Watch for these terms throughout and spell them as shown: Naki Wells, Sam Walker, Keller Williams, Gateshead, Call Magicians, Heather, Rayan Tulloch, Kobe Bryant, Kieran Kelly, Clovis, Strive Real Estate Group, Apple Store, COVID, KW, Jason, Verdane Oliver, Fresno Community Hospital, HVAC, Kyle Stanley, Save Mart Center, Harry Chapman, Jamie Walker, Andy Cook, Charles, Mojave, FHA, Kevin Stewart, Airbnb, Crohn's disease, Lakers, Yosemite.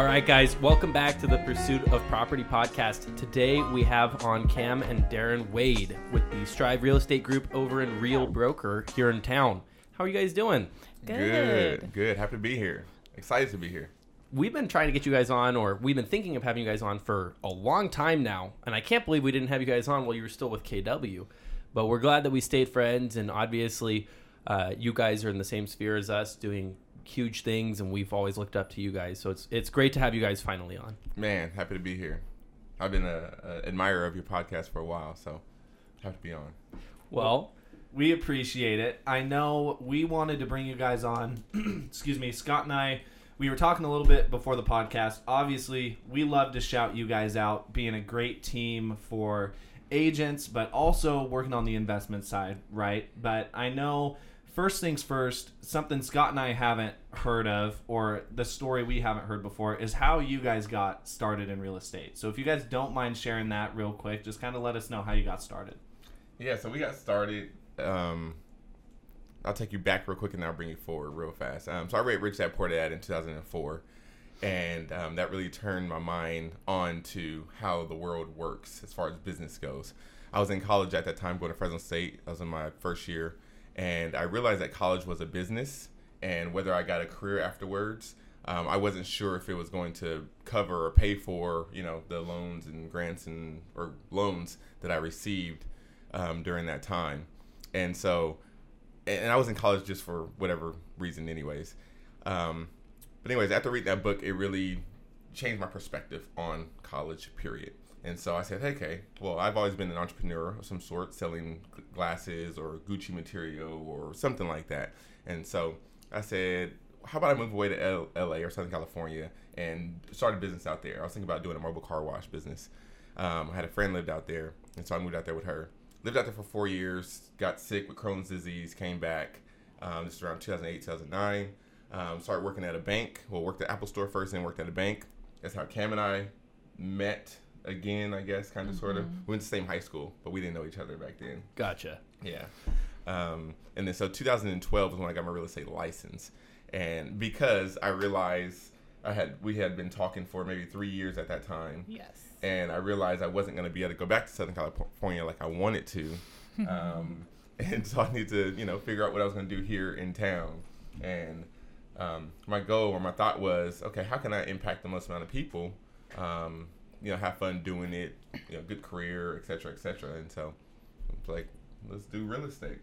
All right, guys, welcome back to the Pursuit of Property podcast. Today we have on Cam and Darren Wade with the Strive Real Estate Group over in Real Broker here in town. How are you guys doing? Good. Happy to be here. Excited to be here. We've been trying to get you guys on, or we've been thinking of having you guys on for a long time now, and I can't believe we didn't have you guys on while you were still with KW. But we're glad that we stayed friends, and obviously you guys are in the same sphere as us doing huge things, and we've always looked up to you guys, so it's great to have you guys finally on. Man, happy to be here. I've been an admirer of your podcast for a while, so happy to be on. Well, we appreciate it. I know we wanted to bring you guys on. Excuse me. Scott and I, we were talking a little bit before the podcast. Obviously, we love to shout you guys out, being a great team for agents, but also working on the investment side, right? But I know, first things first, something Scott and I haven't heard of, or the story we haven't heard before, is how you guys got started in real estate. So if you guys don't mind sharing that real quick, just kind of let us know how you got started. Yeah, so we got started. I'll take you back real quick and I'll bring you forward real fast. So I read Rich Dad Poor Dad in 2004, and that really turned my mind on to how the world works as far as business goes. I was in college at that time, going to Fresno State. I was in my first year. And I realized that college was a business, and whether I got a career afterwards, I wasn't sure if it was going to cover or pay for, you know, the loans and grants and or loans that I received during that time. And so, and I was in college just for whatever reason anyways. But after reading that book, it really changed my perspective on college, period. And so I said, hey, okay, well, I've always been an entrepreneur of some sort, selling glasses or Gucci material or something like that. And so I said, how about I move away to LA or Southern California and start a business out there? I was thinking about doing a mobile car wash business. I had a friend lived out there, and so I moved out there with her. Lived out there for 4 years, got sick with Crohn's disease, came back. This was around 2008, 2009. Started working at a bank. Well, worked at Apple Store first, then worked at a bank. That's how Cam and I met again, I guess, kind of, sort of. We went to the same high school, but we didn't know each other back then. Gotcha. Yeah. And then so 2012 was when I got my real estate license. And because I realized we had been talking for maybe 3 years at that time. Yes. And I realized I wasn't going to be able to go back to Southern California like I wanted to. And so I needed to, figure out what I was going to do here in town. And my goal or my thought was, okay, how can I impact the most amount of people? Have fun doing it, good career, et cetera, et cetera. And so it's like, let's do real estate,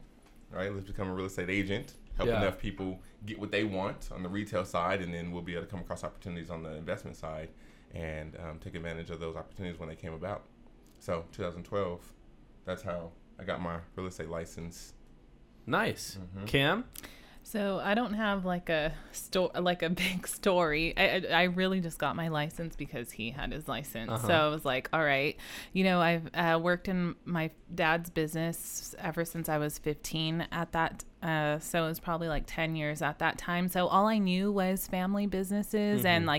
right? Let's become a real estate agent, help enough people get what they want on the retail side, and then we'll be able to come across opportunities on the investment side and take advantage of those opportunities when they came about. So 2012, that's how I got my real estate license. Nice. Mm-hmm. Cam? So I don't have like a big story. I really just got my license because he had his license. So I was like, all right, I've worked in my dad's business ever since I was 15 at that. So it was probably like 10 years at that time. So all I knew was family businesses, and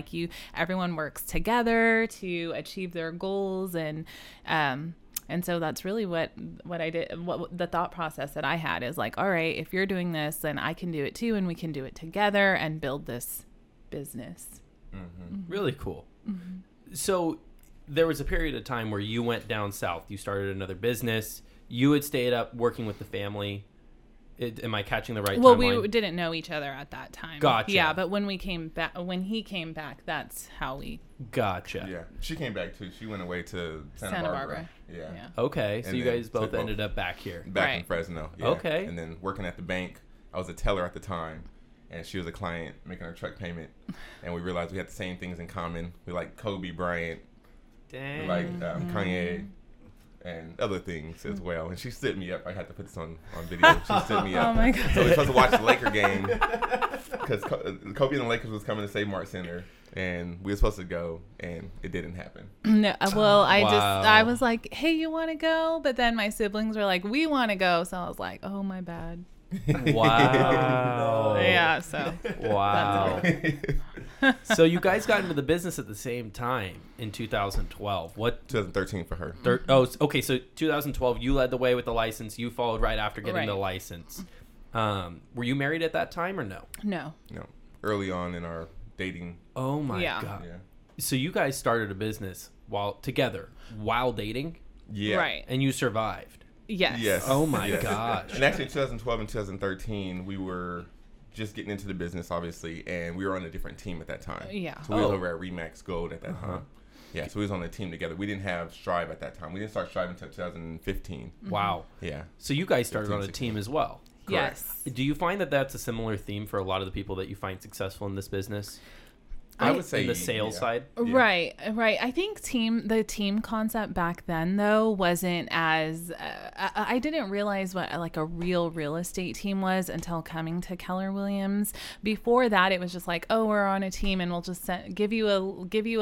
everyone works together to achieve their goals. And so that's really what I did. What the thought process that I had is like, all right, if you're doing this, then I can do it too, and we can do it together and build this business. Mm-hmm. Really cool. Mm-hmm. So there was a period of time where you went down south. You started another business. You had stayed up working with the family. Am I catching the right timeline? Well, we didn't know each other at that time. Gotcha. Yeah, but when we came back, when he came back, that's how we. Gotcha. Yeah, she came back too. She went away to Santa Barbara. Yeah. Okay, and so you guys both ended up back here. Back in Fresno. Yeah. Okay. And then working at the bank, I was a teller at the time, and she was a client making her truck payment, and we realized we had the same things in common. We like Kobe Bryant. Dang. We like Kanye. And other things as well. And she stood me up. I had to put this on video. She stood me up. Oh my God. So we're supposed to watch the Laker game because Kobe and the Lakers was coming to Save Mart Center, and we were supposed to go, and it didn't happen. No, well, I was like, hey, you want to go? But then my siblings were like, we want to go. So I was like, oh, my bad. Wow. No. Yeah, so. Wow. So you guys got into the business at the same time in 2012. What? 2013 for her. Okay, so 2012, you led the way with the license. You followed right after getting the license. Were you married at that time or no? No. Early on in our dating. Oh, my God. Yeah. So you guys started a business while dating? Yeah. Right. And you survived? Yes. Oh my gosh. And actually, 2012 and 2013, we were just getting into the business, obviously, and we were on a different team at that time. Yeah. So we was over at Remax Gold at that time. Yeah, so we was on the team together. We didn't have Strive at that time. We didn't start Strive until 2015. Wow. Yeah. So you guys started on a team as well. Correct. Yes. Do you find that that's a similar theme for a lot of the people that you find successful in this business? I would say the sales side. Yeah. Right. I think the team concept back then, though, wasn't as I didn't realize what like a real estate team was until coming to Keller Williams. Before that, it was just like, oh, we're on a team and we'll just give you a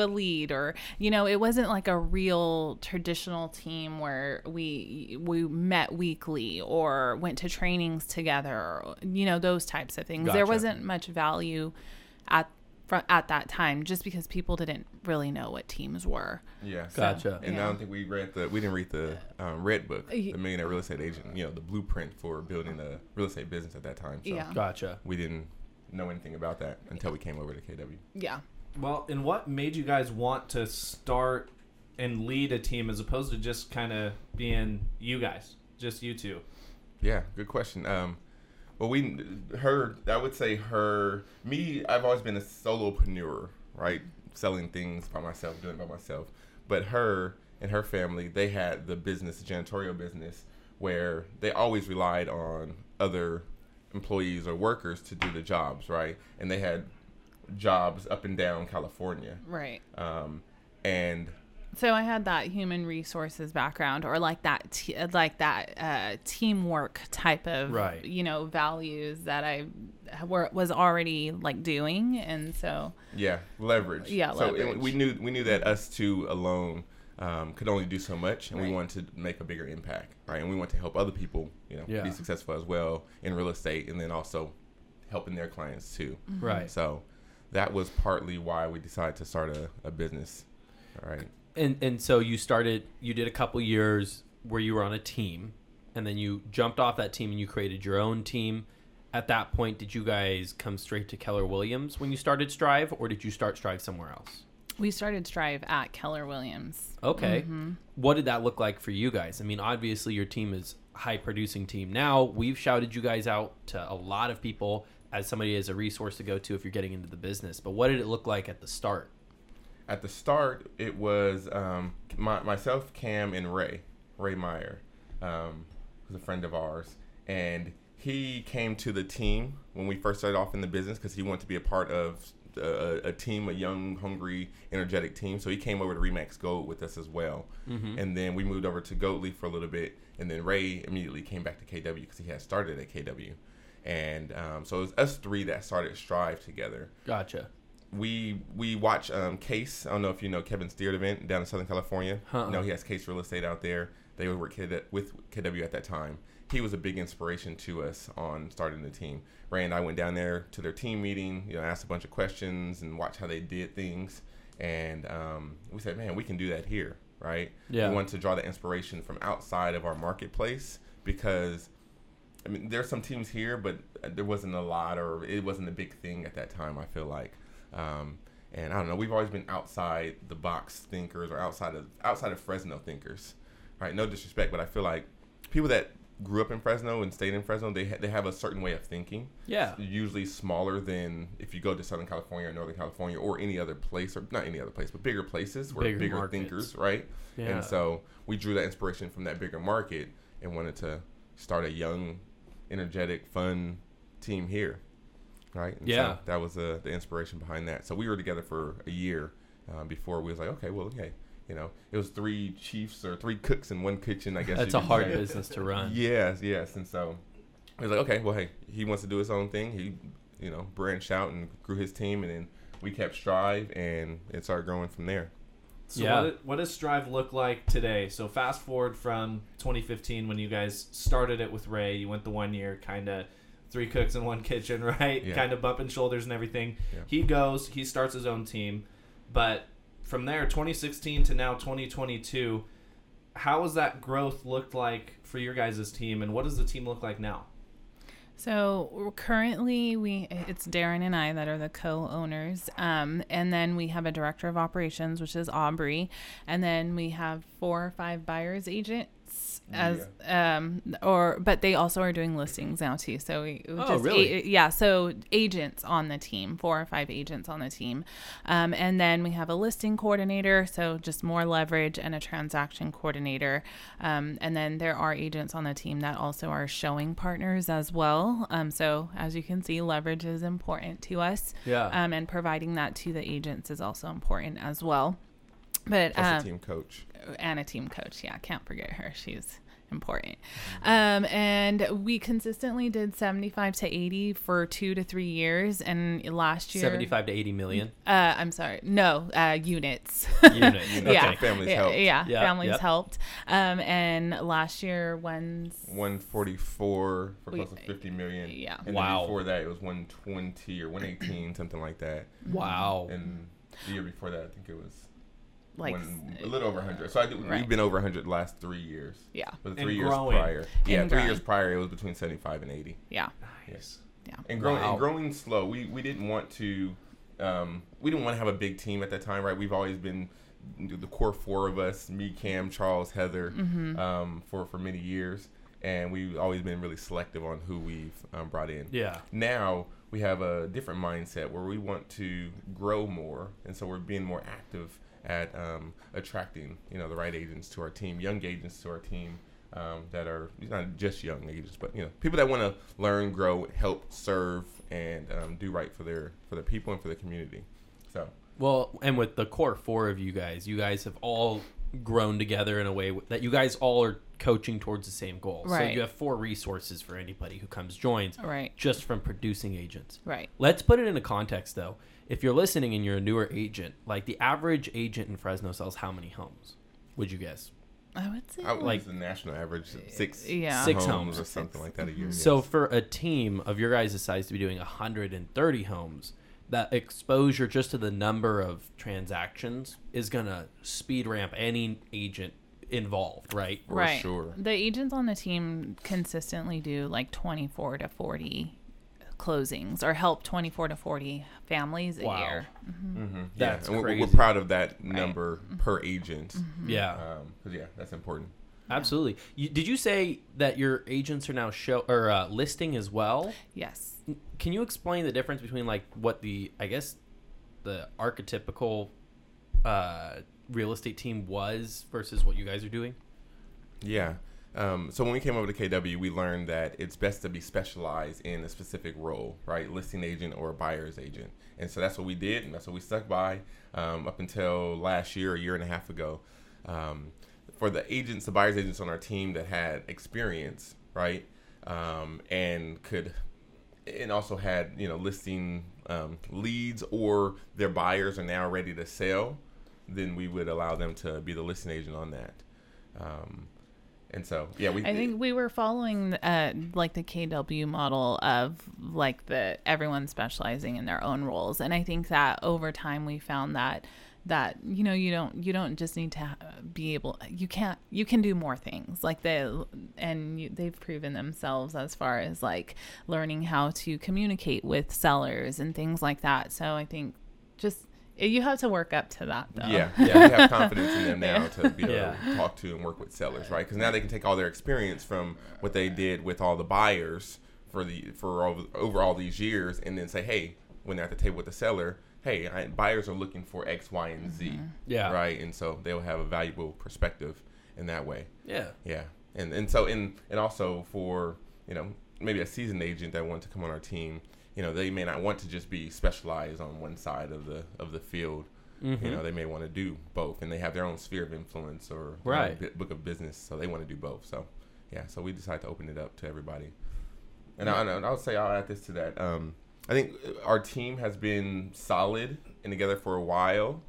lead, or, you know, it wasn't like a real traditional team where we met weekly or went to trainings together, or, you know, those types of things. Gotcha. There wasn't much value at that time, just because people didn't really know what teams were. Yeah, so, gotcha. And yeah. I don't think we didn't read the Red Book, the Millionaire Real Estate Agent. You know, the blueprint for building a real estate business at that time. So yeah, gotcha. We didn't know anything about that until we came over to KW. Yeah. Well, and what made you guys want to start and lead a team as opposed to just kind of being you guys, just you two? Yeah, good question. Well, I've always been a solopreneur, right? Selling things by myself, doing it by myself. But her and her family, they had the business, the janitorial business, where they always relied on other employees or workers to do the jobs, right? And they had jobs up and down California. Right. So I had that human resources background, or like that teamwork type of, right, you know, values that I was already like doing, and so leverage. Yeah, so leverage. We knew that us two alone could only do so much, and right, we wanted to make a bigger impact, right? And we wanted to help other people, you know, be successful as well in real estate, and then also helping their clients too. Mm-hmm. Right. So that was partly why we decided to start a business. All right. And so you did a couple years where you were on a team, and then you jumped off that team and you created your own team. At that point, did you guys come straight to Keller Williams when you started Strive, or did you start Strive somewhere else? We started Strive at Keller Williams. Okay. Mm-hmm. What did that look like for you guys? I mean, obviously your team is a high producing team now. We've shouted you guys out to a lot of people as somebody as a resource to go to if you're getting into the business. But what did it look like at the start? At the start, it was myself, Cam, and Ray Meyer, who's a friend of ours. And he came to the team when we first started off in the business because he wanted to be a part of a team, a young, hungry, energetic team. So he came over to Remax Gold with us as well. Mm-hmm. And then we moved over to Goldleaf for a little bit. And then Ray immediately came back to KW because he had started at KW. And so it was us three that started Strive together. Gotcha. We watch Case. I don't know if you know Kevin Stewart event down in Southern California. Huh. No, he has Case Real Estate out there. They were with KW at that time. He was a big inspiration to us on starting the team. Ray and I went down there to their team meeting, you know, asked a bunch of questions and watched how they did things. And we said, man, we can do that here, right? Yeah. We wanted to draw the inspiration from outside of our marketplace because, I mean, there's some teams here, but there wasn't a lot, or it wasn't a big thing at that time, I feel like. And I don't know, we've always been outside the box thinkers, or outside of Fresno thinkers, right? No disrespect, but I feel like people that grew up in Fresno and stayed in Fresno, they have a certain way of thinking. Yeah. It's usually smaller than if you go to Southern California or Northern California or any other place, or not any other place, but bigger places where bigger thinkers, right? Yeah. And so we drew that inspiration from that bigger market and wanted to start a young, energetic, fun team here. Right. And yeah. So that was the inspiration behind that. So we were together for a year before we was like, okay, you know, it was three chefs or three cooks in one kitchen, I guess. That's a hard business to run. Yes. And so I was like, okay, well, hey, he wants to do his own thing. He, you know, branched out and grew his team, and then we kept Strive, and it started growing from there. So what does Strive look like today? So fast forward from 2015 when you guys started it with Ray, you went the 1 year, kind of three cooks in one kitchen, right? Yeah. Kind of bumping shoulders and everything. Yeah. He starts his own team. But from there, 2016 to now 2022, how has that growth looked like for your guys' team, and what does the team look like now? So currently it's Darren and I that are the co-owners. And then we have a director of operations, which is Aubrey. And then we have 4 or 5 buyer's agents but they also are doing listings now too. So so agents on the team, 4 or 5 agents on the team. And then we have a listing coordinator, so just more leverage, and a transaction coordinator. And then there are agents on the team that also are showing partners as well. So as you can see, leverage is important to us. Yeah. And providing that to the agents is also important as well. But plus a team coach. And a team coach. Yeah, can't forget her. She's important. And we consistently did 75 to 80 for 2 to 3 years. And last year, 75 to 80 million. I'm sorry. No, units. Units. Yeah. Okay. Families helped. Yeah. Families helped. And last year, 144 for close to 50 million. Yeah. And then before that, it was 120 or 118, something like that. Wow. And the year before that, I think it was a little over 100. So we've been over 100 the last 3 years. Yeah. But the 3 years prior. Yeah, 3 years prior, it was between 75 and 80. Yeah. Nice. Yeah. And growing slow. We didn't want to have a big team at that time, right? We've always been the core 4 of us, me, Cam, Charles, Heather, for many years. And we've always been really selective on who we've brought in. Yeah. Now we have a different mindset where we want to grow more. And so we're being more active at attracting, the right agents to our team, young agents to our team, that are not just young agents, but people that want to learn, grow, help, serve, and do right for their people and for the community. So well, and with the core 4 of you guys have all grown together in a way that you guys all are coaching towards the same goal. Right. So you have 4 resources for anybody who joins. Right. Just from producing agents. Right. Let's put it into context though. If you're listening and you're a newer agent, like the average agent in Fresno sells how many homes, would you guess? I would say the national average, 6 homes or something like that a year. So for a team of your guys' size to be doing 130 homes, that exposure just to the number of transactions is going to speed ramp any agent involved, right? Right. Sure. The agents on the team consistently do 24 to 40 closings or help 24 to 40 families a year. Mm-hmm. Mm-hmm. That's crazy. We're proud of that number per agent. Mm-hmm. Yeah. Because that's important. Absolutely. Yeah. Did you say that your agents are now listing as well? Yes. Can you explain the difference between what the archetypical real estate team was versus what you guys are doing? Yeah. So when we came over to KW, we learned that it's best to be specialized in a specific role, right? Listing agent or a buyer's agent. And so that's what we did, and that's what we stuck by up until last year, a year and a half ago. For the buyer's agents on our team that had experience, right, and also had, listing leads, or their buyers are now ready to sell, then we would allow them to be the listing agent on that. And so, I think we were following the KW model of everyone specializing in their own roles, and I think that over time we found that you don't just need to be able. You can do more things they've proven themselves as far as learning how to communicate with sellers and things like that. So I think you have to work up to that, though. Yeah, we have confidence in them now to be able to talk to and work with sellers, right? Because now they can take all their experience from what they did with all the buyers over all these years, and then say, hey, when they're at the table with the seller, hey, buyers are looking for X, Y, and Z, right? And so they'll have a valuable perspective in that way. Yeah, yeah, and also for maybe a seasoned agent that wants to come on our team. They may not want to just be specialized on one side of the field. Mm-hmm. They may want to do both, and they have their own sphere of influence or book of business, so they want to do both. So, so we decided to open it up to everybody. And I'll add this to that. I think our team has been solid and together for a while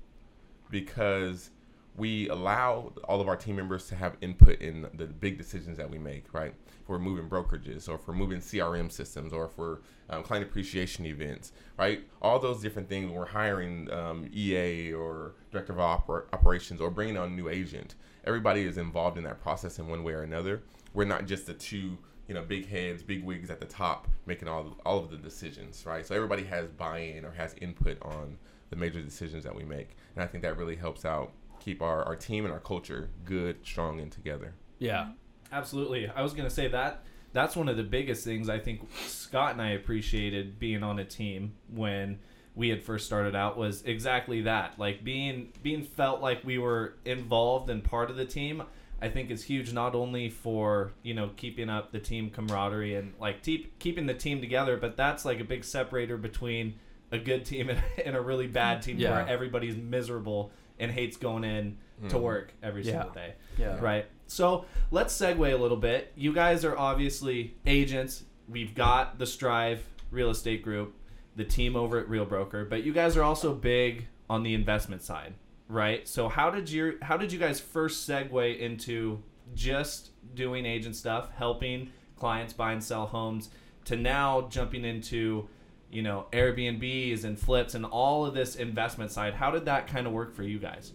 because we allow all of our team members to have input in the big decisions that we make, right? If we're moving brokerages, or if we're moving CRM systems, or if we're client appreciation events, right? All those different things. We're hiring EA or director of operations, or bringing on a new agent. Everybody is involved in that process in one way or another. We're not just the two you know, big heads, big wigs at the top making all of the decisions, right? So everybody has buy-in or has input on the major decisions that we make. And I think that really helps out keep our team and our culture good, strong, and together. Yeah, absolutely. I was going to say that that's one of the biggest things I think Scott and I appreciated being on a team when we had first started out was exactly that. Like being felt like we were involved and part of the team, I think is huge, not only for, you know, keeping up the team camaraderie and like keeping the team together, but that's like a big separator between a good team and a really bad team where everybody's miserable and hates going in to work every single day. Yeah. Right. So let's segue a little bit. You guys are obviously agents. We've got the Strive Real Estate Group, the team over at Real Broker, but you guys are also big on the investment side, right? So how did you guys first segue into just doing agent stuff, helping clients buy and sell homes, to now jumping into, you know, Airbnbs and flips and all of this investment side? How did that kind of work for you guys?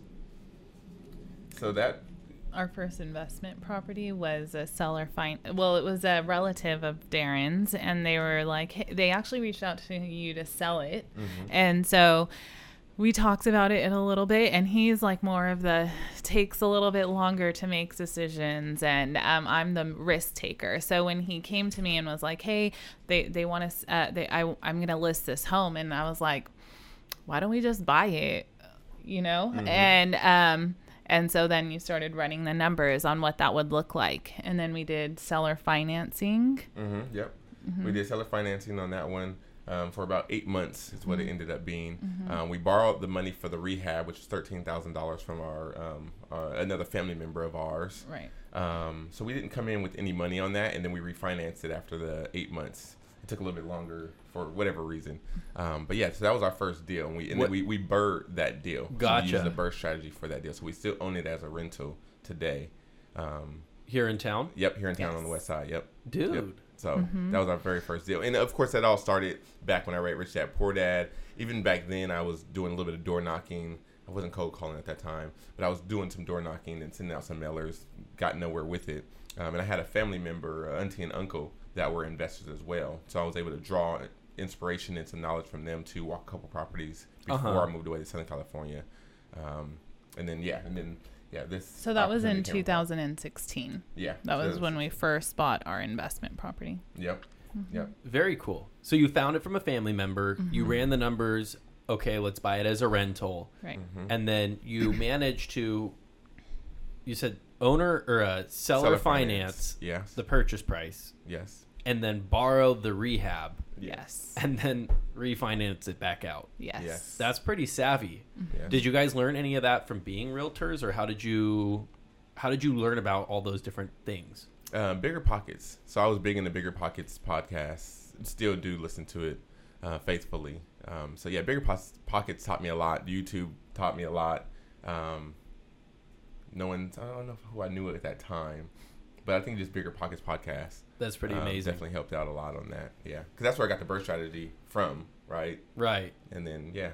So that our first investment property was a seller it was a relative of Darren's, and they were like, hey, they actually reached out to you to sell it. Mm-hmm. And so we talked about it in a little bit, and he's like more of the takes a little bit longer to make decisions, and I'm the risk taker. So when he came to me and was like, "Hey, they want to, I'm gonna list this home," and I was like, "Why don't we just buy it?" You know, mm-hmm. And so then you started running the numbers on what that would look like, and then we did seller financing. Mm-hmm. Yep, mm-hmm. We did seller financing on that one. For about 8 months is what it ended up being. Mm-hmm. We borrowed the money for the rehab, which is $13,000 from our another family member of ours. Right. So we didn't come in with any money on that, and then we refinanced it after the 8 months. It took a little bit longer for whatever reason. But yeah, so that was our first deal, and then we BURR'd that deal. Gotcha. So we used the BURR strategy for that deal, so we still own it as a rental today. Here in town? Yep, here in town on the west side. Yep. Dude. Yep. So that was our very first deal. And, of course, that all started back when I read Rich Dad Poor Dad. Even back then, I was doing a little bit of door knocking. I wasn't cold calling at that time, but I was doing some door knocking and sending out some mailers. Got nowhere with it. And I had a family member, auntie and uncle, that were investors as well. So I was able to draw inspiration and some knowledge from them to walk a couple properties before I moved away to Southern California. So that was in 2016. Yeah. That was when we first bought our investment property. Yep. Mm-hmm. Yep. Very cool. So you found it from a family member. Mm-hmm. You ran the numbers. Okay, let's buy it as a rental. Right. Mm-hmm. And then you managed to, you said owner or seller finance. Yes. The purchase price. Yes. And then borrow the rehab. Yes. And then refinance it back out. Yes. That's pretty savvy. Yeah. Did you guys learn any of that from being realtors, or how did you learn about all those different things? Bigger Pockets. So I was big in the Bigger Pockets podcast. Still do listen to it faithfully. So yeah, Bigger Pockets taught me a lot. YouTube taught me a lot. I don't know who I knew at that time, but I think just Bigger Pockets podcast. That's pretty amazing. Definitely helped out a lot on that. Yeah. Because that's where I got the birth strategy from, right? Right. And then, yeah.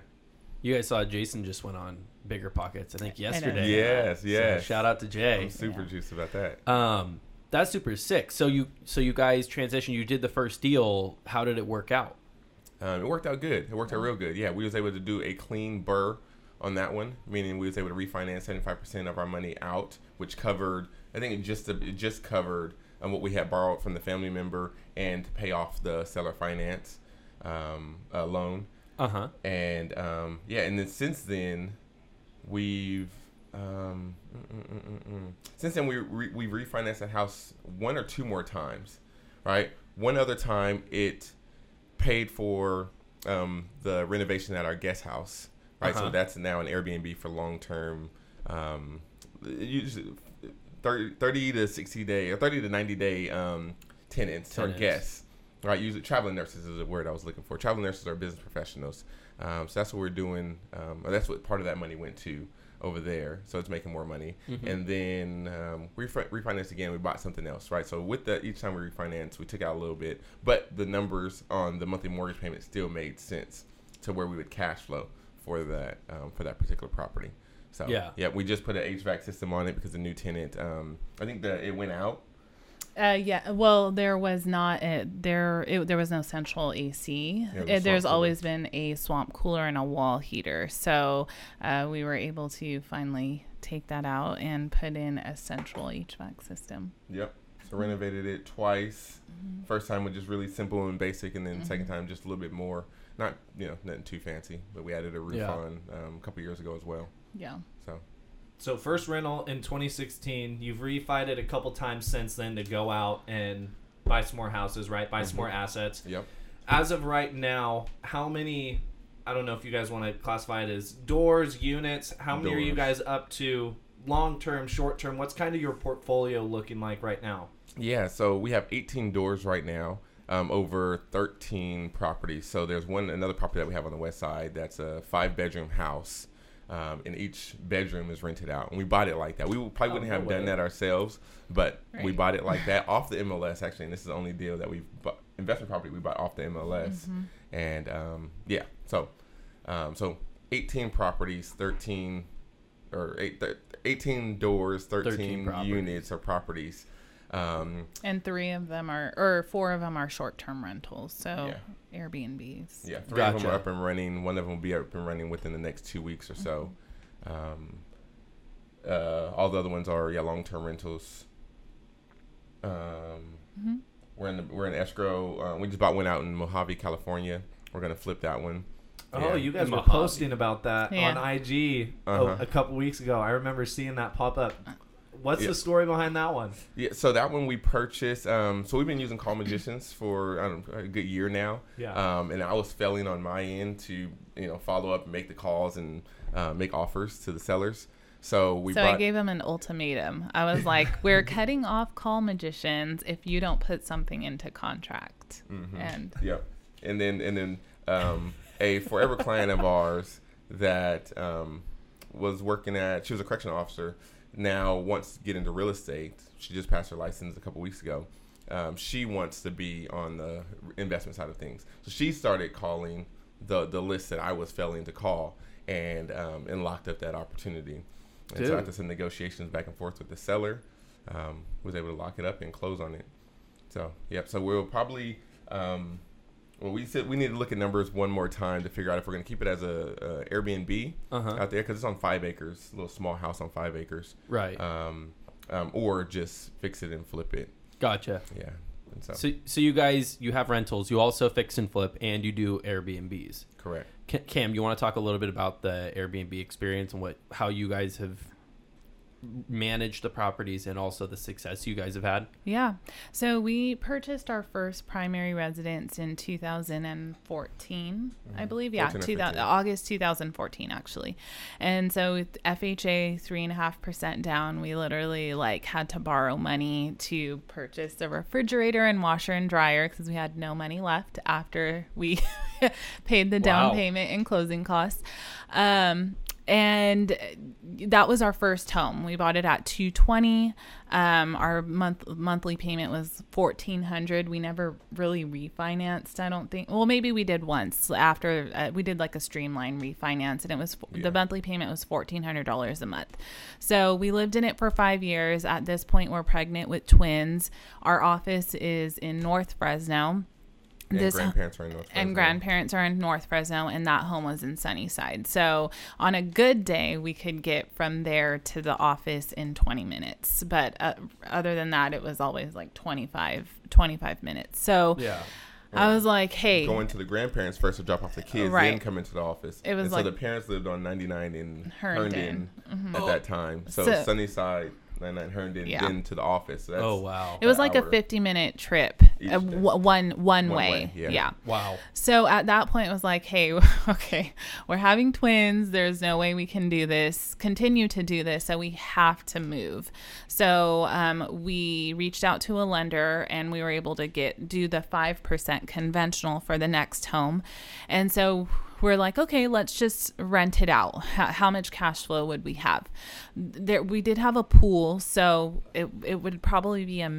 You guys saw Jason just went on Bigger Pockets, I think, yesterday. Yes. So shout out to Jay. I'm super juiced about that. That's super sick. So you guys transitioned. You did the first deal. How did it work out? It worked out good. It worked out real good. Yeah. We was able to do a clean BURR on that one, meaning we was able to refinance 75% of our money out, which covered, I think it just covered what we had borrowed from the family member and to pay off the seller finance loan. Uh-huh. And, and then since then, we refinanced that house one or two more times, right? One other time, it paid for the renovation at our guest house, right? Uh-huh. So that's now an Airbnb for long-term, 30 to 60 day or 30 to 90 day tenants or guests, right? Usually traveling nurses is the word I was looking for. Traveling nurses are business professionals. So that's what we're doing. That's what part of that money went to over there. So it's making more money. Mm-hmm. And then we refinanced again. We bought something else, right? So with that, each time we refinanced, we took out a little bit, but the numbers on the monthly mortgage payment still made sense to where we would cash flow for that particular property. So, yeah, we just put an HVAC system on it because the new tenant, I think it went out. Yeah. Well, there was not there was no central AC. Yeah, there's always been a swamp cooler and a wall heater. So we were able to finally take that out and put in a central HVAC system. Yep. So renovated it twice. Mm-hmm. First time was just really simple and basic, and then mm-hmm. second time just a little bit more. Not, you know, nothing too fancy, but we added a roof on a couple years ago as well. Yeah. So first rental in 2016, you've refied it a couple times since then to go out and buy some more houses, right? Buy some more assets. Yep. As of right now, how many, I don't know if you guys want to classify it as doors, units, how many are you guys up to long-term, short-term? What's kind of your portfolio looking like right now? Yeah, so we have 18 doors right now, over 13 properties. So there's another property that we have on the west side that's a 5-bedroom house. And each bedroom is rented out. And we bought it like that. We probably wouldn't have done that ourselves, but we bought it like that off the MLS, actually. And this is the only deal that we've bought, investment property we bought off the MLS. Mm-hmm. And, so 18 properties, 18 doors, 13 units or properties. And four of them are short-term rentals, so Airbnbs. Yeah, three of them are up and running. One of them will be up and running within the next 2 weeks or so. Mm-hmm. All the other ones are long-term rentals. Mm-hmm. We're in escrow. We just bought one out in Mojave, California. We're gonna flip that one. Oh, yeah. You guys were posting about that on IG a couple weeks ago. I remember seeing that pop up. What's the story behind that one? Yeah, so that one we purchased. So we've been using Call Magicians for a good year now. Yeah. And I was failing on my end to follow up and make the calls and make offers to the sellers. So I gave him an ultimatum. I was like, we're cutting off Call Magicians if you don't put something into contract. Mm-hmm. And then a forever client of ours that was working at, she was a correctional officer. Now wants to get into real estate. She just passed her license a couple weeks ago. She wants to be on the investment side of things. So she started calling the list that I was failing to call and locked up that opportunity. And so after some negotiations back and forth with the seller, was able to lock it up and close on it. So, so we'll probably... we said we need to look at numbers one more time to figure out if we're going to keep it as a Airbnb out there because it's on 5 acres, a little small house on 5 acres, right? Or just fix it and flip it. Gotcha. Yeah. And so you guys, you have rentals, you also fix and flip, and you do Airbnbs. Correct. Cam, you want to talk a little bit about the Airbnb experience and how you guys have manage the properties and also the success you guys have had? Yeah. So we purchased our first primary residence in 2014, I believe. Yeah. August 2014, actually. And so with FHA 3.5% down, we literally had to borrow money to purchase the refrigerator and washer and dryer because we had no money left after we paid the down payment and closing costs. And that was our first home. We bought it at $220. Our monthly payment was $1,400. We never really refinanced, I don't think. Well, maybe we did once after we did a streamline refinance, and it was the monthly payment was $1,400 a month. So we lived in it for 5 years. At this point, we're pregnant with twins. Our office is in North Fresno. Grandparents are in North Fresno, and that home was in Sunnyside. So on a good day, we could get from there to the office in 20 minutes. But other than that, it was always 25 minutes. So I was like, hey. Going to the grandparents first to drop off the kids, then come into the office. It was so the parents lived on 99 in Herndon at that time. So Sunnyside. And then Herndon into the office. So that's It was like a 50-minute trip, one way. Yeah. Wow. So at that point, it was like, hey, okay, we're having twins. There's no way we can do this, continue to do this. So we have to move. So we reached out to a lender, and we were able to do the 5% conventional for the next home. And so we're like, okay, let's just rent it out. How much cash flow would we have? There, we did have a pool, so it would probably be a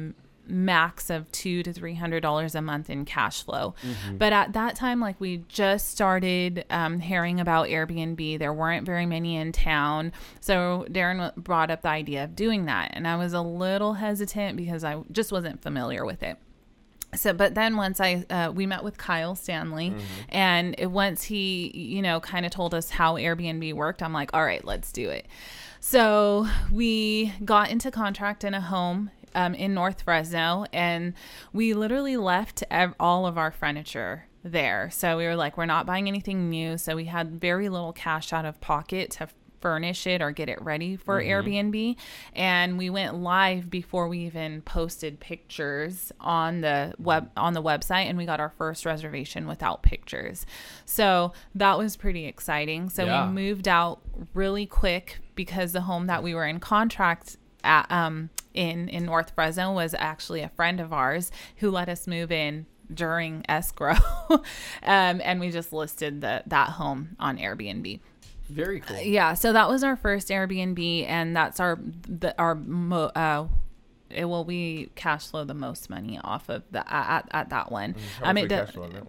max of $200 to $300 a month in cash flow. Mm-hmm. But at that time, like, we just started hearing about Airbnb. There weren't very many in town. So Darren brought up the idea of doing that. And I was a little hesitant because I just wasn't familiar with it. So, but then once we met with Kyle Stanley, mm-hmm. and once he, kind of told us how Airbnb worked, I'm like, all right, let's do it. So we got into contract in a home in North Fresno, and we literally left all of our furniture there. So we were like, we're not buying anything new. So we had very little cash out of pocket to furnish it or get it ready for mm-hmm. Airbnb. And we went live before we even posted pictures on the website, and we got our first reservation without pictures. So that was pretty exciting. So we moved out really quick because the home that we were in contract at, in North Fresno was actually a friend of ours who let us move in during escrow. And we just listed that home on Airbnb. Very cool. Yeah. So that was our first Airbnb, and that's we cash flow the most money off of at that one. How much cash flow on that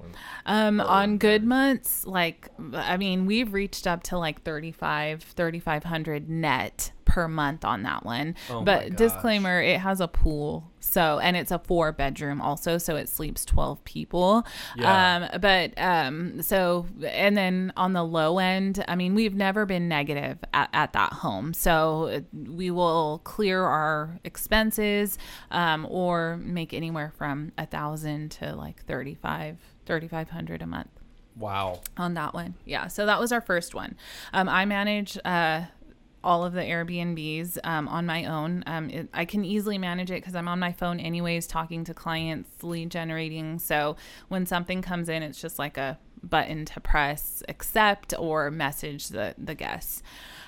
one? On good months, we've reached up to like $3,500 net per month on that one. Oh, but disclaimer, it has a pool. So, and it's a 4-bedroom also, so it sleeps 12 people. Yeah. And then on the low end, we've never been negative at that home. So we will clear our expenses, or make anywhere from $1,000 to like $3,500 a month. Wow. On that one. Yeah. So that was our first one. I manage, all of the Airbnbs on my own. I can easily manage it because I'm on my phone anyways, talking to clients, lead generating. So when something comes in, it's just like a button to press accept or message the guests.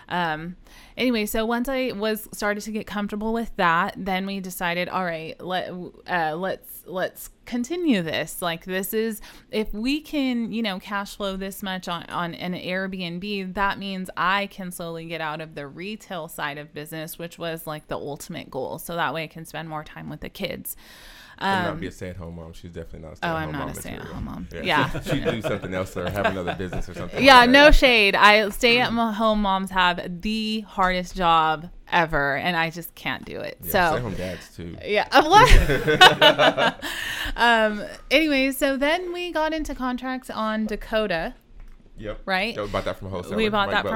Anyway, so once I started to get comfortable with that, then we decided, all right, let's continue this. Like, this is, if we can, cash flow this much on an Airbnb, that means I can slowly get out of the retail side of business, which was like the ultimate goal. So that way I can spend more time with the kids. And not be a stay-at-home mom. She's definitely not a stay-at-home mom. Oh, I'm not a stay-at-home mom. Yeah. She'd do something else or have another business or something. Yeah, like no shade. Stay-at-home moms have the hardest job ever, and I just can't do it. Yeah, so stay-at-home dads too. Yeah. Anyway, so then we got into contracts on Dakota. Yep. Right? We bought that from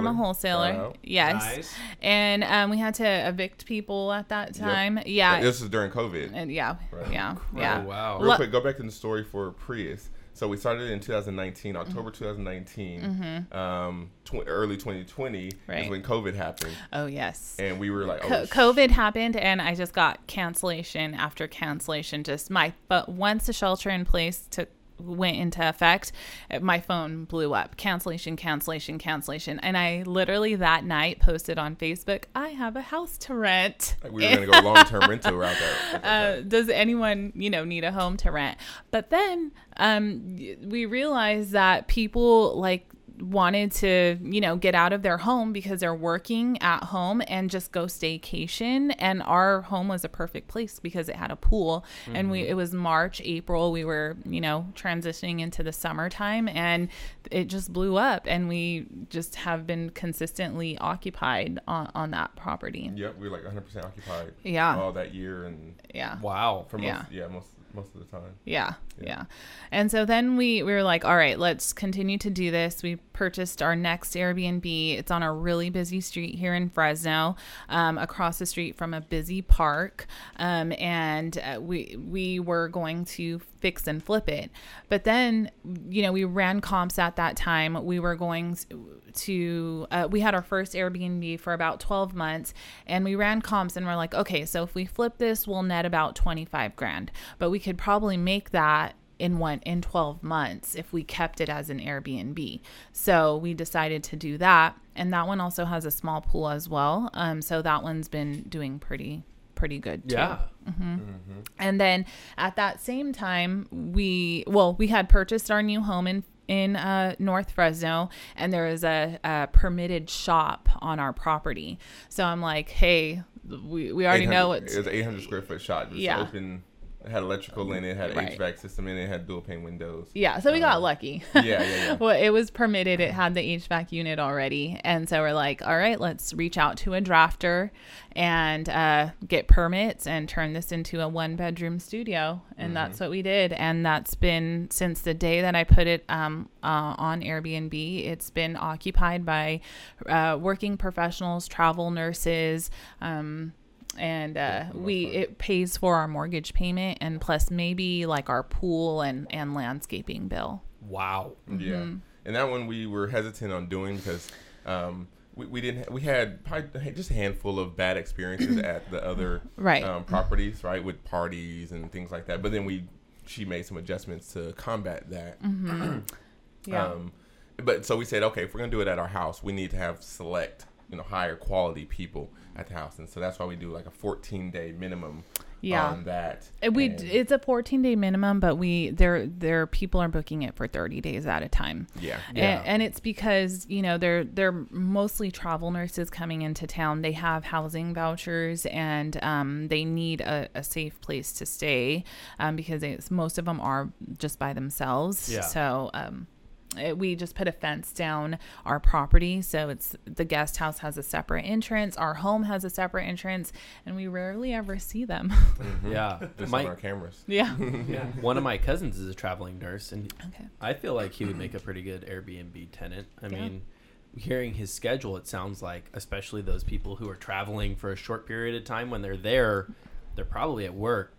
a wholesaler. Yes. Nice. And we had to evict people at that time. Yep. Yeah. And this was during COVID. And yeah. Oh, wow. Real quick, go back to the story for Prius. So we started in 2019, October 2019, mm-hmm. Early 2020 is when COVID happened. Oh, yes. And we were like, COVID happened, and I just got cancellation after cancellation. But once the shelter in place went into effect, my phone blew up. Cancellation. And I literally that night posted on Facebook, I have a house to rent. We were going to go long-term rental route there. Does anyone, need a home to rent? But then we realized that people wanted to, get out of their home because they're working at home and just go staycation. And our home was a perfect place because it had a pool. Mm-hmm. And it was March, April. We were, transitioning into the summertime, and it just blew up. And we just have been consistently occupied on that property. Yep. We were 100% occupied. Yeah. All that year. And yeah. Wow. For most of the time. Yeah. And so then we were like, all right, let's continue to do this. We purchased our next Airbnb. It's on a really busy street here in Fresno, across the street from a busy park. And we were going to fix and flip it. But then, we ran comps at that time. We were going to, we had our first Airbnb for about 12 months, and we ran comps, and we're like, okay, so if we flip this, we'll net about $25,000, but we could probably make that in 12 months if we kept it as an Airbnb. So we decided to do that. And that one also has a small pool as well. So that one's been doing pretty good too. Yeah. Mm-hmm. Mm-hmm. And then at that same time, we had purchased our new home in North Fresno, and there is a permitted shop on our property. So I'm like, hey, we already know it's 800 square foot shop. It's open It had electrical in it, had HVAC system in it, had dual pane windows. Yeah, so we got lucky. Yeah. Well, it was permitted. It had the HVAC unit already. And so we're like, all right, let's reach out to a drafter and get permits and turn this into a one-bedroom studio. And that's what we did. And that's been, since the day that I put it on Airbnb, it's been occupied by working professionals, travel nurses, and it pays for our mortgage payment and plus maybe like our pool and landscaping bill. Wow. Mm-hmm. Yeah. And that one we were hesitant on doing because we had probably just a handful of bad experiences at the other properties, right, with parties and things like that. But then she made some adjustments to combat that. Mm-hmm. Yeah. But so we said, okay, if we're going to do it at our house, we need to have select, higher quality people at the house. And so that's why we do like a 14-day minimum on that. It's a 14-day minimum, but people are booking it for 30 days at a time. Yeah. And it's because, they're mostly travel nurses coming into town. They have housing vouchers and they need a safe place to stay because most of them are just by themselves. Yeah. So, we just put a fence down our property. So the guest house has a separate entrance. Our home has a separate entrance and we rarely ever see them. Mm-hmm. Yeah. Just on our cameras. Yeah. Yeah. One of my cousins is a traveling nurse and I feel like he would make a pretty good Airbnb tenant. I mean, hearing his schedule, it sounds like, especially those people who are traveling for a short period of time, when they're there, they're probably at work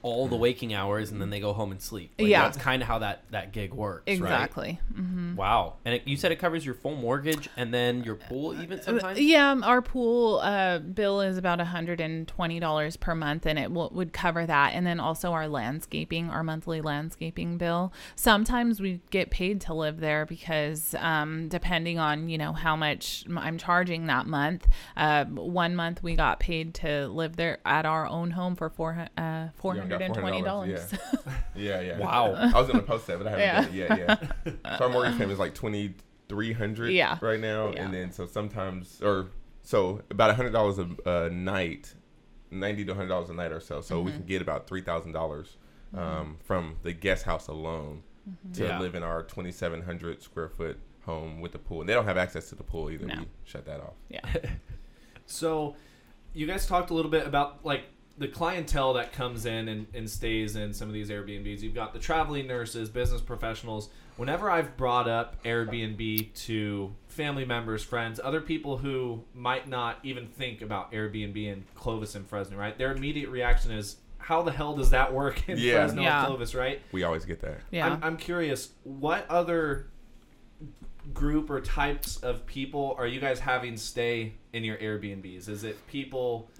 all the waking hours and then they go home and sleep. That's kind of how that gig works. Exactly. Right? Mm-hmm. Wow. And you said it covers your full mortgage and then your pool even sometimes? Yeah. Our pool bill is about $120 per month and it would cover that. And then also our landscaping, our monthly landscaping bill. Sometimes we get paid to live there because depending on, how much I'm charging that month, 1 month we got paid to live there at our own home for $420. Yeah. Wow. I was gonna post that, but I haven't done it yet. Yeah. So our mortgage payment is like $2,300 right now, and then so about $100 a night, $90 to $100 a night or so. So we can get about $3,000 from the guest house alone to live in our 2,700 square foot home with the pool. And they don't have access to the pool either. No. We shut that off. Yeah. So, you guys talked a little bit about like the clientele that comes in and stays in some of these Airbnbs. You've got the traveling nurses, business professionals. Whenever I've brought up Airbnb to family members, friends, other people who might not even think about Airbnb in Clovis and Fresno, right? Their immediate reaction is, how the hell does that work in Fresno and Clovis, right? We always get that. Yeah. I'm curious, what other group or types of people are you guys having stay in your Airbnbs? Is it people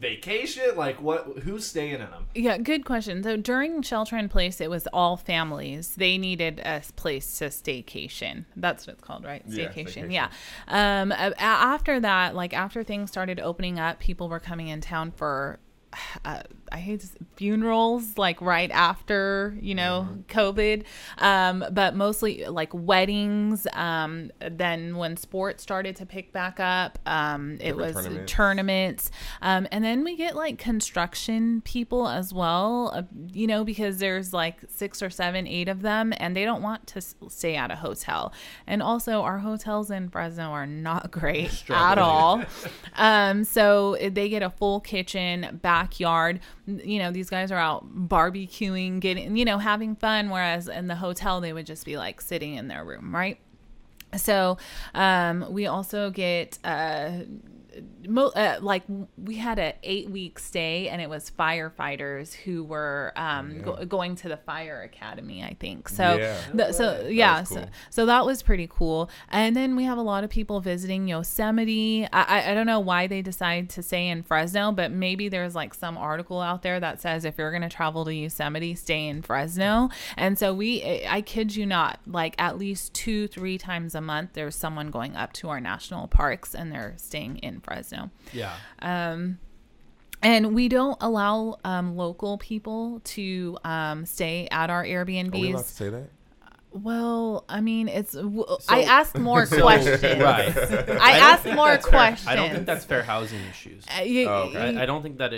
vacation? Like who's staying in them? Yeah, good question. So during shelter in place, it was all families. They needed a place to staycation. That's what it's called, right? Staycation. Yeah. After that, like after things started opening up, people were coming in town for I hate this, funerals, like right after, COVID, but mostly like weddings. Then when sports started to pick back up, it was tournaments. And then we get like construction people as well, because there's like 6 or 7, 8 of them and they don't want to stay at a hotel. And also our hotels in Fresno are not great at all. So they get a full kitchen, backyard. These guys are out barbecuing, getting, having fun. Whereas in the hotel, they would just be like sitting in their room. Right. So, we also get, we had an 8-week stay and it was firefighters who were going to the fire academy, I think. So so that was pretty cool. And then we have a lot of people visiting Yosemite. I don't know why they decide to stay in Fresno, but maybe there's like some article out there that says if you're going to travel to Yosemite, stay in Fresno. And so I kid you not, like at least 2-3 times a month there's someone going up to our national parks and they're staying in Fresno. Yeah. And we don't allow local people to stay at our Airbnbs. Are we allowed to say that? Well, I mean, I asked more questions. Right. I asked more questions. Fair. I don't think that's fair housing issues. I don't think that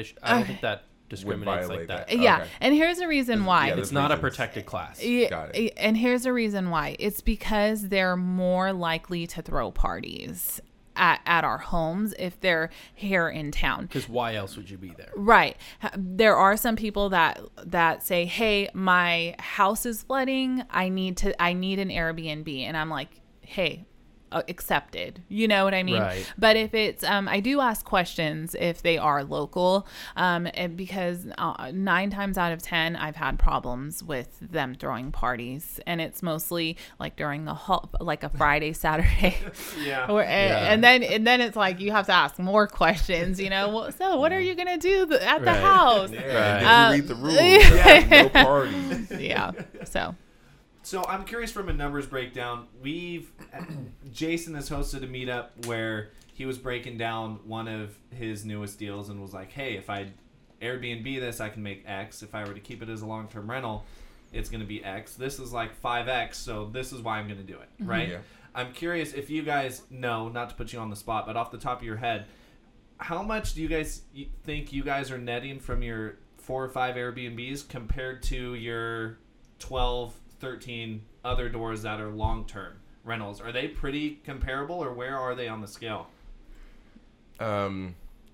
discriminates like that. Yeah. Okay. And here's a reason why. It's not a protected class. Got it. And here's a reason why. It's because they're more likely to throw parties at our homes if they're here in town. Because why else would you be there? Right. There are some people that say, hey, my house is flooding. I need an Airbnb. And I'm like, hey, accepted. You know what I mean? Right. But if it's, I do ask questions if they are local, and because 9 times out of 10, I've had problems with them throwing parties, and it's mostly like during the like a Friday, Saturday, yeah. And then it's like you have to ask more questions. You know, well, so what are you gonna do at the house? Yeah. Right. Did you read the rules? Yeah, no parties. Yeah, so. So I'm curious from a numbers breakdown. Jason has hosted a meetup where he was breaking down one of his newest deals and was like, hey, if I Airbnb this, I can make X. If I were to keep it as a long-term rental, it's going to be X. This is like 5X, so this is why I'm going to do it, right? Yeah. I'm curious if you guys know, not to put you on the spot, but off the top of your head, how much do you guys think you guys are netting from your 4 or 5 Airbnbs compared to your 12, 13 other doors that are long-term rentals? Are they pretty comparable, or where are they on the scale?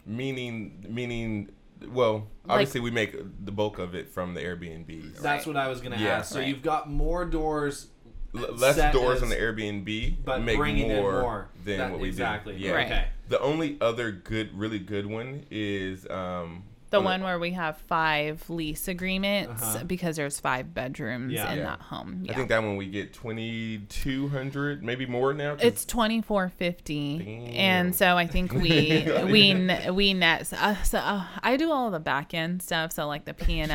Meaning, well, obviously we make the bulk of it from the Airbnb. That's what I was going to ask. So you've got more doors. Less doors on the Airbnb, but make more than what we do. Yeah. Right. Okay. The only other really good one is... the one where we have 5 lease agreements because there's 5 bedrooms in that home. Yeah. I think that one we get 2,200, maybe more now. It's 2,450, and so I think we net. So I do all the back end stuff, so like the P&Ls.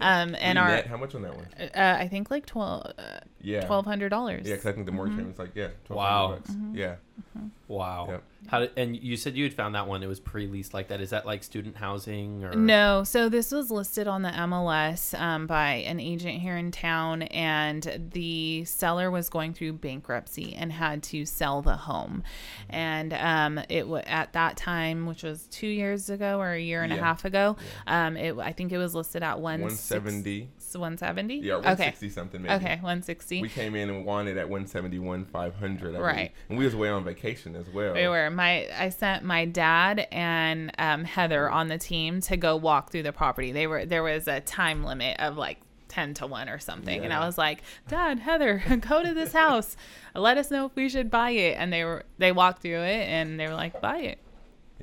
And our net, how much on that one? I think like $1,200. Yeah, because I think the mortgage payment's like $1,200. Mm-hmm. Yeah. Mm-hmm. Wow. Yep. And you said you had found that one. It was pre-leased like that. Is that like student housing or? No. So this was listed on the MLS by an agent here in town, and the seller was going through bankruptcy and had to sell the home. And at that time, which was 2 years ago or a year and a half ago, I think it was listed at 170. 170. Yeah, 160 something maybe. Okay, 160. We came in and wanted at 171,500. Right. And we was way on vacation as well. We were. I sent my dad and Heather on the team to go walk through the property. There was a time limit of like 10-1 or something, and I was like, Dad, Heather, go to this house. Let us know if we should buy it. And they walked through it, and they were like, buy it.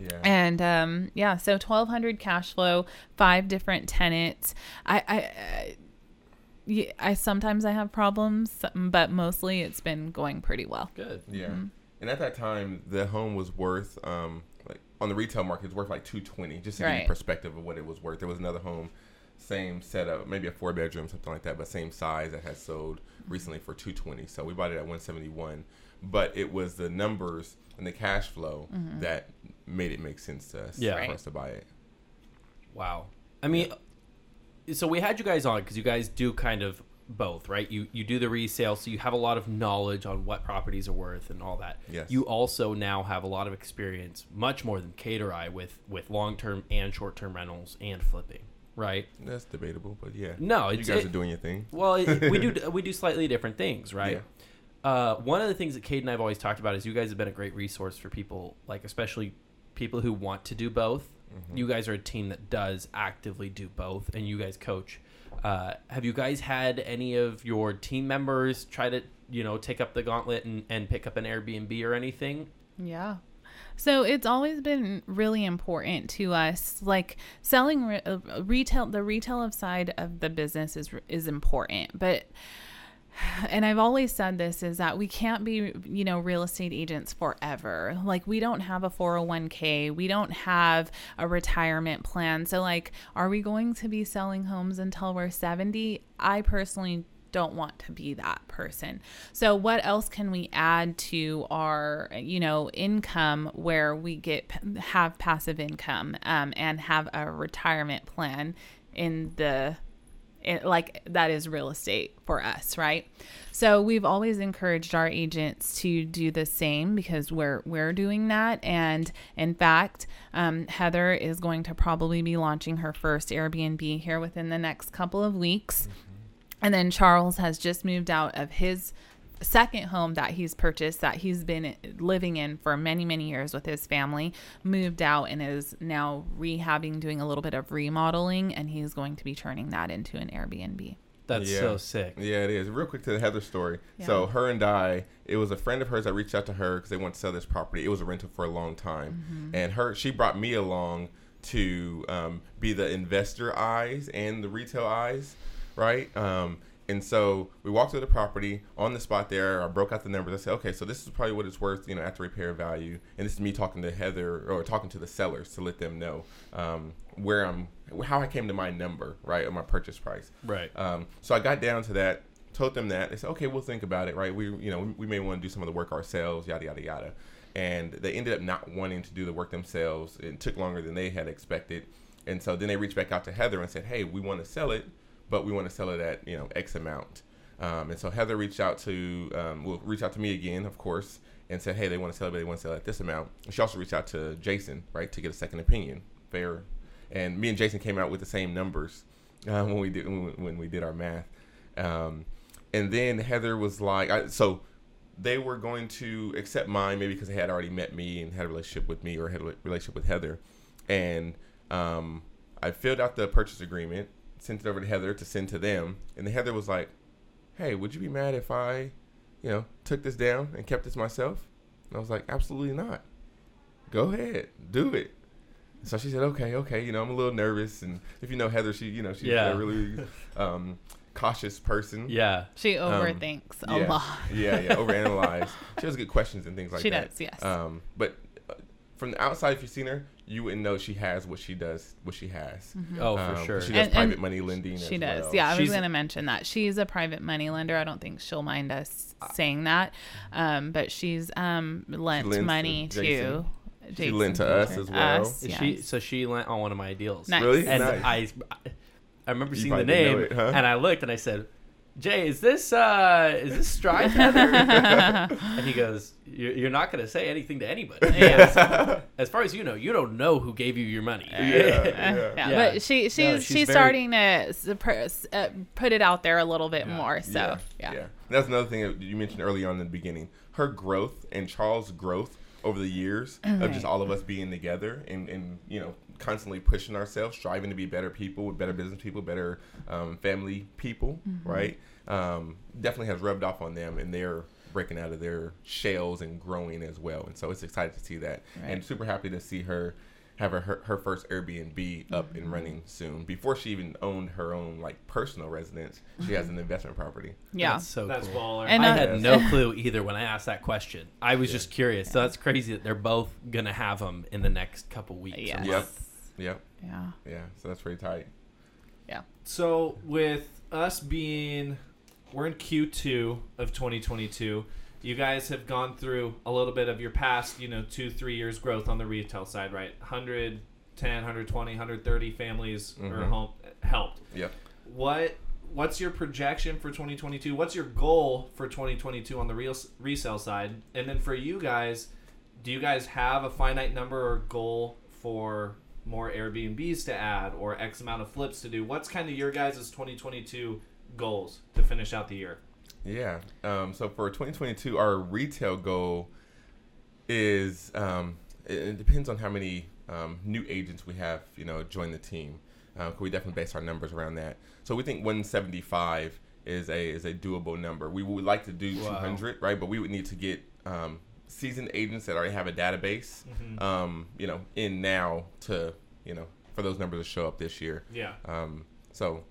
Yeah. And so $1,200 cash flow, 5 different tenants. I sometimes I have problems, but mostly it's been going pretty well. Good. Yeah. Mm-hmm. And at that time, the home was worth, on the retail market, it's worth like $220. Just to give you perspective of what it was worth. There was another home, same setup, maybe a 4-bedroom, something like that, but same size that has sold recently for $220. So we bought it at $171, but it was the numbers and the cash flow that made it make sense to us for us to buy it. Wow. I mean, so we had you guys on because you guys do kind of both, right? You do the resale, so you have a lot of knowledge on what properties are worth and all that. Yes. You also now have a lot of experience, much more than Kate or I, with long-term and short-term rentals and flipping, right? That's debatable, but yeah. No, you guys are doing your thing. Well, we do slightly different things, right? Yeah. One of the things that Kate and I have always talked about is you guys have been a great resource for people, like especially people who want to do both. Mm-hmm. You guys are a team that does actively do both, and you guys coach. Have you guys had any of your team members try to, take up the gauntlet and pick up an Airbnb or anything? Yeah. So it's always been really important to us. Like selling retail, the retail side of the business is important, but... And I've always said this is that we can't be, real estate agents forever. Like we don't have a 401k. We don't have a retirement plan. So like, are we going to be selling homes until we're 70? I personally don't want to be that person. So what else can we add to our, income where we have passive income, and have a retirement plan in the like that is real estate for us, right? So we've always encouraged our agents to do the same because we're doing that. And in fact, Heather is going to probably be launching her first Airbnb here within the next couple of weeks. And then Charles has just moved out of his second home that he's purchased, that he's been living in for many, many years with his family, moved out and is now rehabbing, doing a little bit of remodeling, and he's going to be turning that into an Airbnb. That's so sick. Yeah, it is. Real quick to the Heather story. Yeah. So her and I, it was a friend of hers that reached out to her because they wanted to sell this property. It was a rental for a long time. Mm-hmm. And she brought me along to be the investor eyes and the retail eyes, right? And so we walked through the property on the spot there. I broke out the numbers. I said, okay, so this is probably what it's worth, after repair value. And this is me talking to Heather or talking to the sellers to let them know how I came to my number, right, or my purchase price. Right. So I got down to that, told them that. They said, okay, we'll think about it, right? We may want to do some of the work ourselves, yada, yada, yada. And they ended up not wanting to do the work themselves. It took longer than they had expected. And so then they reached back out to Heather and said, hey, we want to sell it, but we want to sell it at, X amount. And so Heather reached out to me again, of course, and said, hey, they want to sell it, but they want to sell it at this amount. And she also reached out to Jason, right, to get a second opinion. Fair. And me and Jason came out with the same numbers when we did our math. And then Heather was like, so they were going to accept mine maybe because they had already met me and had a relationship with me or had a relationship with Heather. And I filled out the purchase agreement, sent it over to Heather to send to them. And Heather was like, hey, would you be mad if I, took this down and kept this myself? And I was like, absolutely not. Go ahead. Do it. So she said, okay. I'm a little nervous. And if you know Heather, she, she's a really cautious person. Yeah. She overthinks a lot. Yeah. Overanalyze. She has good questions and things like that. She does, yes. But from the outside, if you've seen her, you wouldn't know she has what she has. Mm-hmm. Oh, for sure. She does private money lending. She does. Well. Yeah, I was going to mention that. She's a private money lender. I don't think she'll mind us saying that. But she's lent money to Jason. She lent to us as well. She lent on one of my deals. Nice. Really? And nice. I remember seeing the name, and I looked, and I said, Jay, is this Strive Heather? And he goes, you're not going to say anything to anybody. Yeah. As far as you don't know who gave you your money. Yeah. But she's very... starting to put it out there a little bit more. So yeah. That's another thing that you mentioned early on in the beginning. Her growth and Charles' growth over the years of just all of us being together and constantly pushing ourselves, striving to be better people, better business people, better family people, right? Definitely has rubbed off on them, and they're breaking out of their shells and growing as well. And so it's exciting to see that. Right. And super happy to see her have her first Airbnb up and running soon. Before she even owned her own personal residence, she has an investment property. Yeah. That's so that's cool. Baller. And I had no clue either when I asked that question. I was just curious. Yeah. So that's crazy that they're both going to have them in the next couple weeks. Yes. Yep. Yeah. So that's pretty tight. Yeah. So with us we're in Q2 of 2022. You guys have gone through a little bit of your past, 2-3 years growth on the retail side, right? 110, 120, 130 families or home helped. Yeah. What's your projection for 2022? What's your goal for 2022 on the resale side? And then for you guys, do you guys have a finite number or goal for more Airbnbs to add or X amount of flips to do? What's kind of your guys' 2022 goals to finish out the year? Yeah. So for 2022, our retail goal is it depends on how many new agents we have, join the team. We definitely base our numbers around that. So we think 175 is a doable number. We would like to do 200, right? But we would need to get seasoned agents that already have a database, in now to for those numbers to show up this year. Yeah. So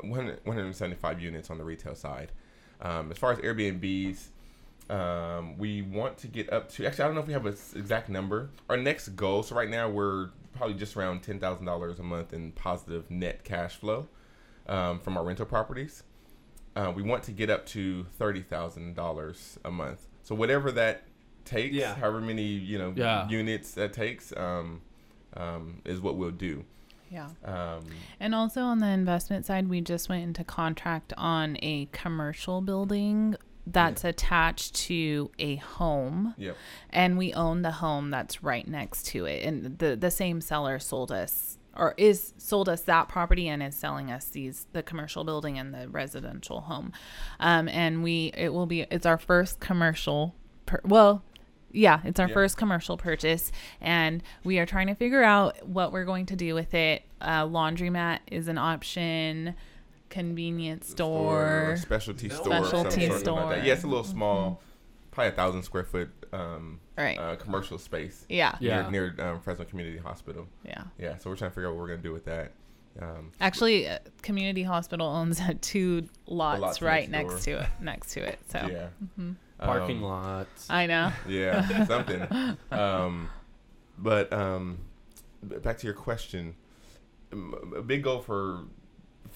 175 units on the retail side. As far as Airbnbs, we want to get up to, actually, I don't know if we have an exact number. Our next goal, so right now we're probably just around $10,000 a month in positive net cash flow from our rental properties. We want to get up to $30,000 a month. So whatever that takes, however many units that takes, is what we'll do. Yeah. And also on the investment side, we just went into contract on a commercial building that's attached to a home. Yep. And we own the home that's right next to it. And the same seller sold us sold us that property and is selling us the commercial building and the residential home. It's our first commercial. First commercial purchase, and we are trying to figure out what we're going to do with it. Laundromat is an option, convenience store, specialty store. Yeah, it's a little small, probably 1,000 square foot commercial space. Yeah, yeah. Near Fresno Community Hospital. Yeah, yeah. So we're trying to figure out what we're gonna do with that. Actually, Community Hospital owns two lots right next to it. So yeah. Mm-hmm. Parking lots. I know. Yeah, something. But back to your question, a big goal for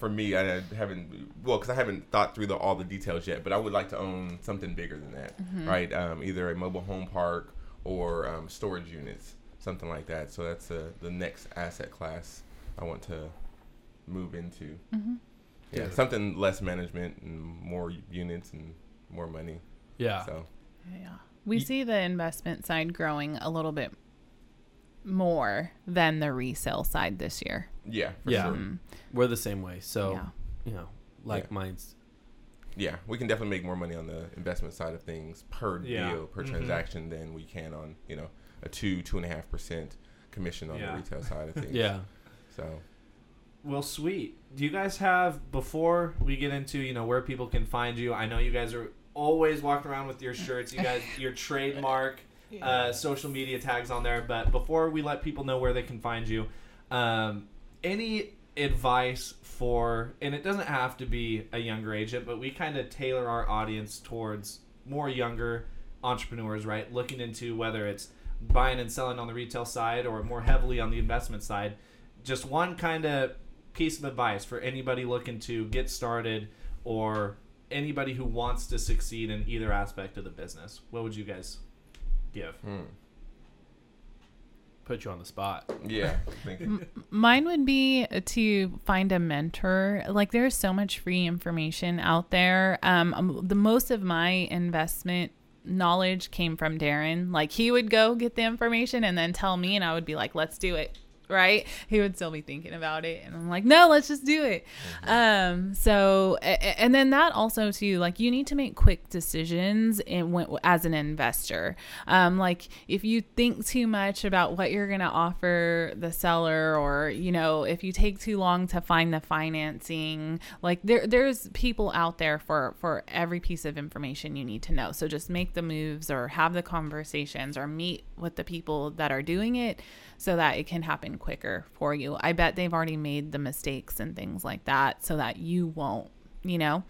me, because I haven't thought through all the details yet, but I would like to own something bigger than that, right? Either a mobile home park or storage units, something like that. So that's the next asset class I want to move into. Mm-hmm. Yeah, something less management and more units and more money. Yeah. So. Yeah. We see the investment side growing a little bit more than the resale side this year. Yeah. For sure. We're the same way. So, mine's. Yeah. We can definitely make more money on the investment side of things per deal, per transaction than we can on, a 2.5% commission on the retail side of things. Yeah. So. Well, sweet. Do you guys have, before we get into, where people can find you, I know you guys are always walking around with your shirts, you guys, your trademark social media tags on there. But before we let people know where they can find you, any advice for, and it doesn't have to be a younger agent, but we kind of tailor our audience towards more younger entrepreneurs, right? Looking into whether it's buying and selling on the retail side or more heavily on the investment side. Just one kind of piece of advice for anybody looking to get started or anybody who wants to succeed in either aspect of the business, what would you guys give? Put you on the spot. Yeah. Mine would be to find a mentor. Like, there's so much free information out there. The most of my investment knowledge came from Darren. Like, he would go get the information and then tell me, and I would be like, let's do it. Right? He would still be thinking about it. And I'm like, no, let's just do it. And then that also too, like, you need to make quick decisions as an investor. If you think too much about what you're going to offer the seller, or, if you take too long to find the financing, like there's people out there for every piece of information you need to know. So just make the moves or have the conversations or meet with the people that are doing it so that it can happen quicker for you. I bet they've already made the mistakes and things like that so that you won't, and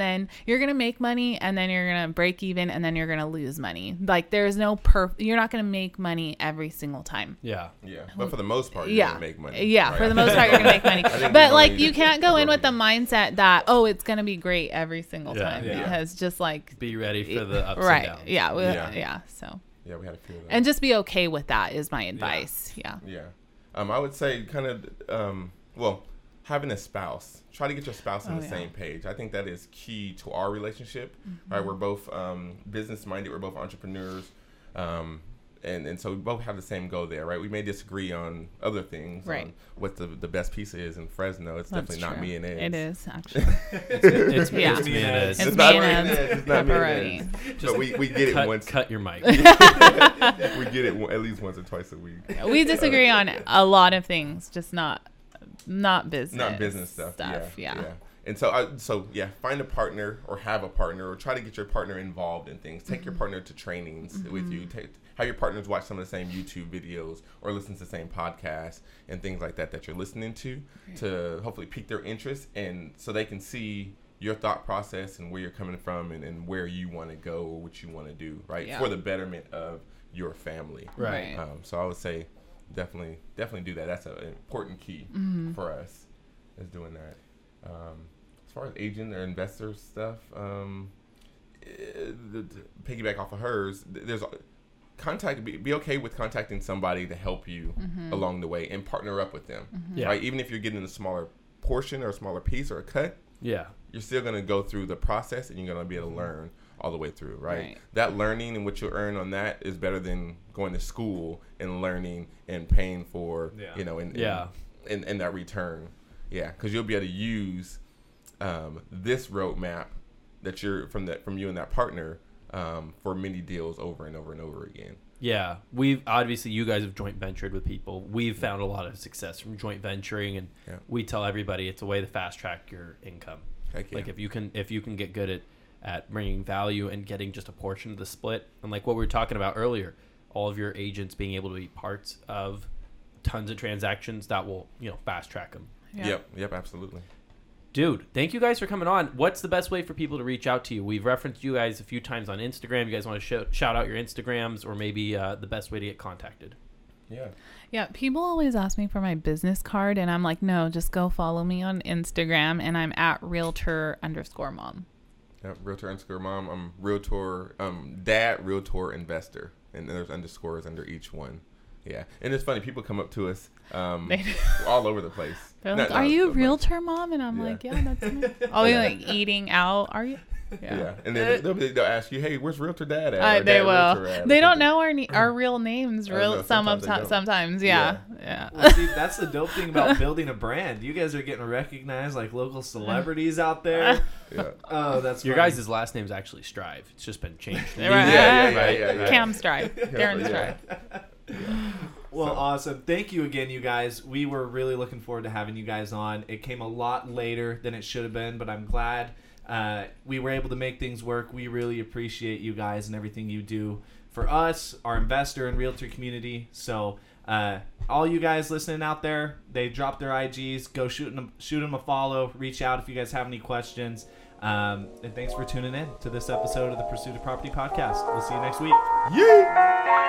then you're going to make money, and then you're going to break even, and then you're going to lose money. Like, there's no you're not going to make money every single time. Yeah. Yeah. But for the most part, you're going to make money. Yeah. Right? For the most part, you're going to make money. But you can't go in with the mindset that, it's going to be great every single time because just be ready for the ups and downs. Yeah. So. Yeah, we had a few of those. And just be okay with that is my advice. Yeah. Yeah. I would say having a spouse. Try to get your spouse on the same page. I think that is key to our relationship. Mm-hmm. Right? We're both business-minded. We're both entrepreneurs. And so we both have the same goal there, right? We may disagree on other things, right? On what the best piece is in Fresno. It's That's definitely true. Not me and eggs. It is, actually. It's me and eggs. It's not me and eggs. It's not me and eggs. So we get it once. Cut your mic. We get it at least once or twice a week. We disagree on a lot of things, just not business. Not business stuff. Yeah. And so, find a partner or have a partner or try to get your partner involved in things. Take your partner to trainings with you. Have your partners watch some of the same YouTube videos or listen to the same podcasts and things like that you're listening to hopefully pique their interest, and so they can see your thought process and where you're coming from and where you want to go or what you want to do, right? Yeah. For the betterment of your family. Right. So I would say definitely do that. That's an important key for us, is doing that. As far as agent or investor stuff, to piggyback off of hers, there's be okay with contacting somebody to help you along the way and partner up with them. Mm-hmm. Yeah. Right? Even if you're getting a smaller portion or a smaller piece or a cut, yeah, you're still going to go through the process and you're going to be able to learn all the way through, right? That learning and what you earn on that is better than going to school and learning and paying for, you know, and that return. Yeah, because you'll be able to use this roadmap that you're from you and that partner for many deals over and over and over again. Yeah, we've obviously, you guys have joint ventured with people. We've found a lot of success from joint venturing, and we tell everybody it's a way to fast track your income. Like if you can get good at bringing value and getting just a portion of the split, and like what we were talking about earlier, all of your agents being able to be parts of tons of transactions that will, you know, fast track them. Yep, absolutely. Dude, thank you guys for coming on. What's the best way for people to reach out to you? We've referenced you guys a few times on Instagram. You guys want to shout out your Instagrams or maybe the best way to get contacted? Yeah. People always ask me for my business card, and I'm like, no, just go follow me on Instagram, and I'm at Realtor_mom. Yeah, Realtor_mom. I'm Realtor Dad, Realtor Investor, and there's underscores under each one. Yeah, and it's funny. People come up to us all over the place. They're like, "Are you a Realtor Mom?" And I'm like, "Yeah, that's me." Oh, you're like eating out? Are you? Yeah. And then they'll ask you, "Hey, where's Realtor Dad at?" They will. They don't know our real names. Sometimes, yeah. Well, see, that's the dope thing about building a brand. You guys are getting recognized like local celebrities out there. Yeah. Oh, that's your guys' last name's actually Strive. It's just been changed. Right. Cam Strive, Darren Strive. Yeah. Well, awesome. Thank you again, you guys. We were really looking forward to having you guys on. It came a lot later than it should have been, but I'm glad we were able to make things work. We really appreciate you guys and everything you do for us, our investor and realtor community. So all you guys listening out there, they dropped their IGs. Go shoot them a follow. Reach out if you guys have any questions. And thanks for tuning in to this episode of the Pursuit of Property podcast. We'll see you next week. Yeah.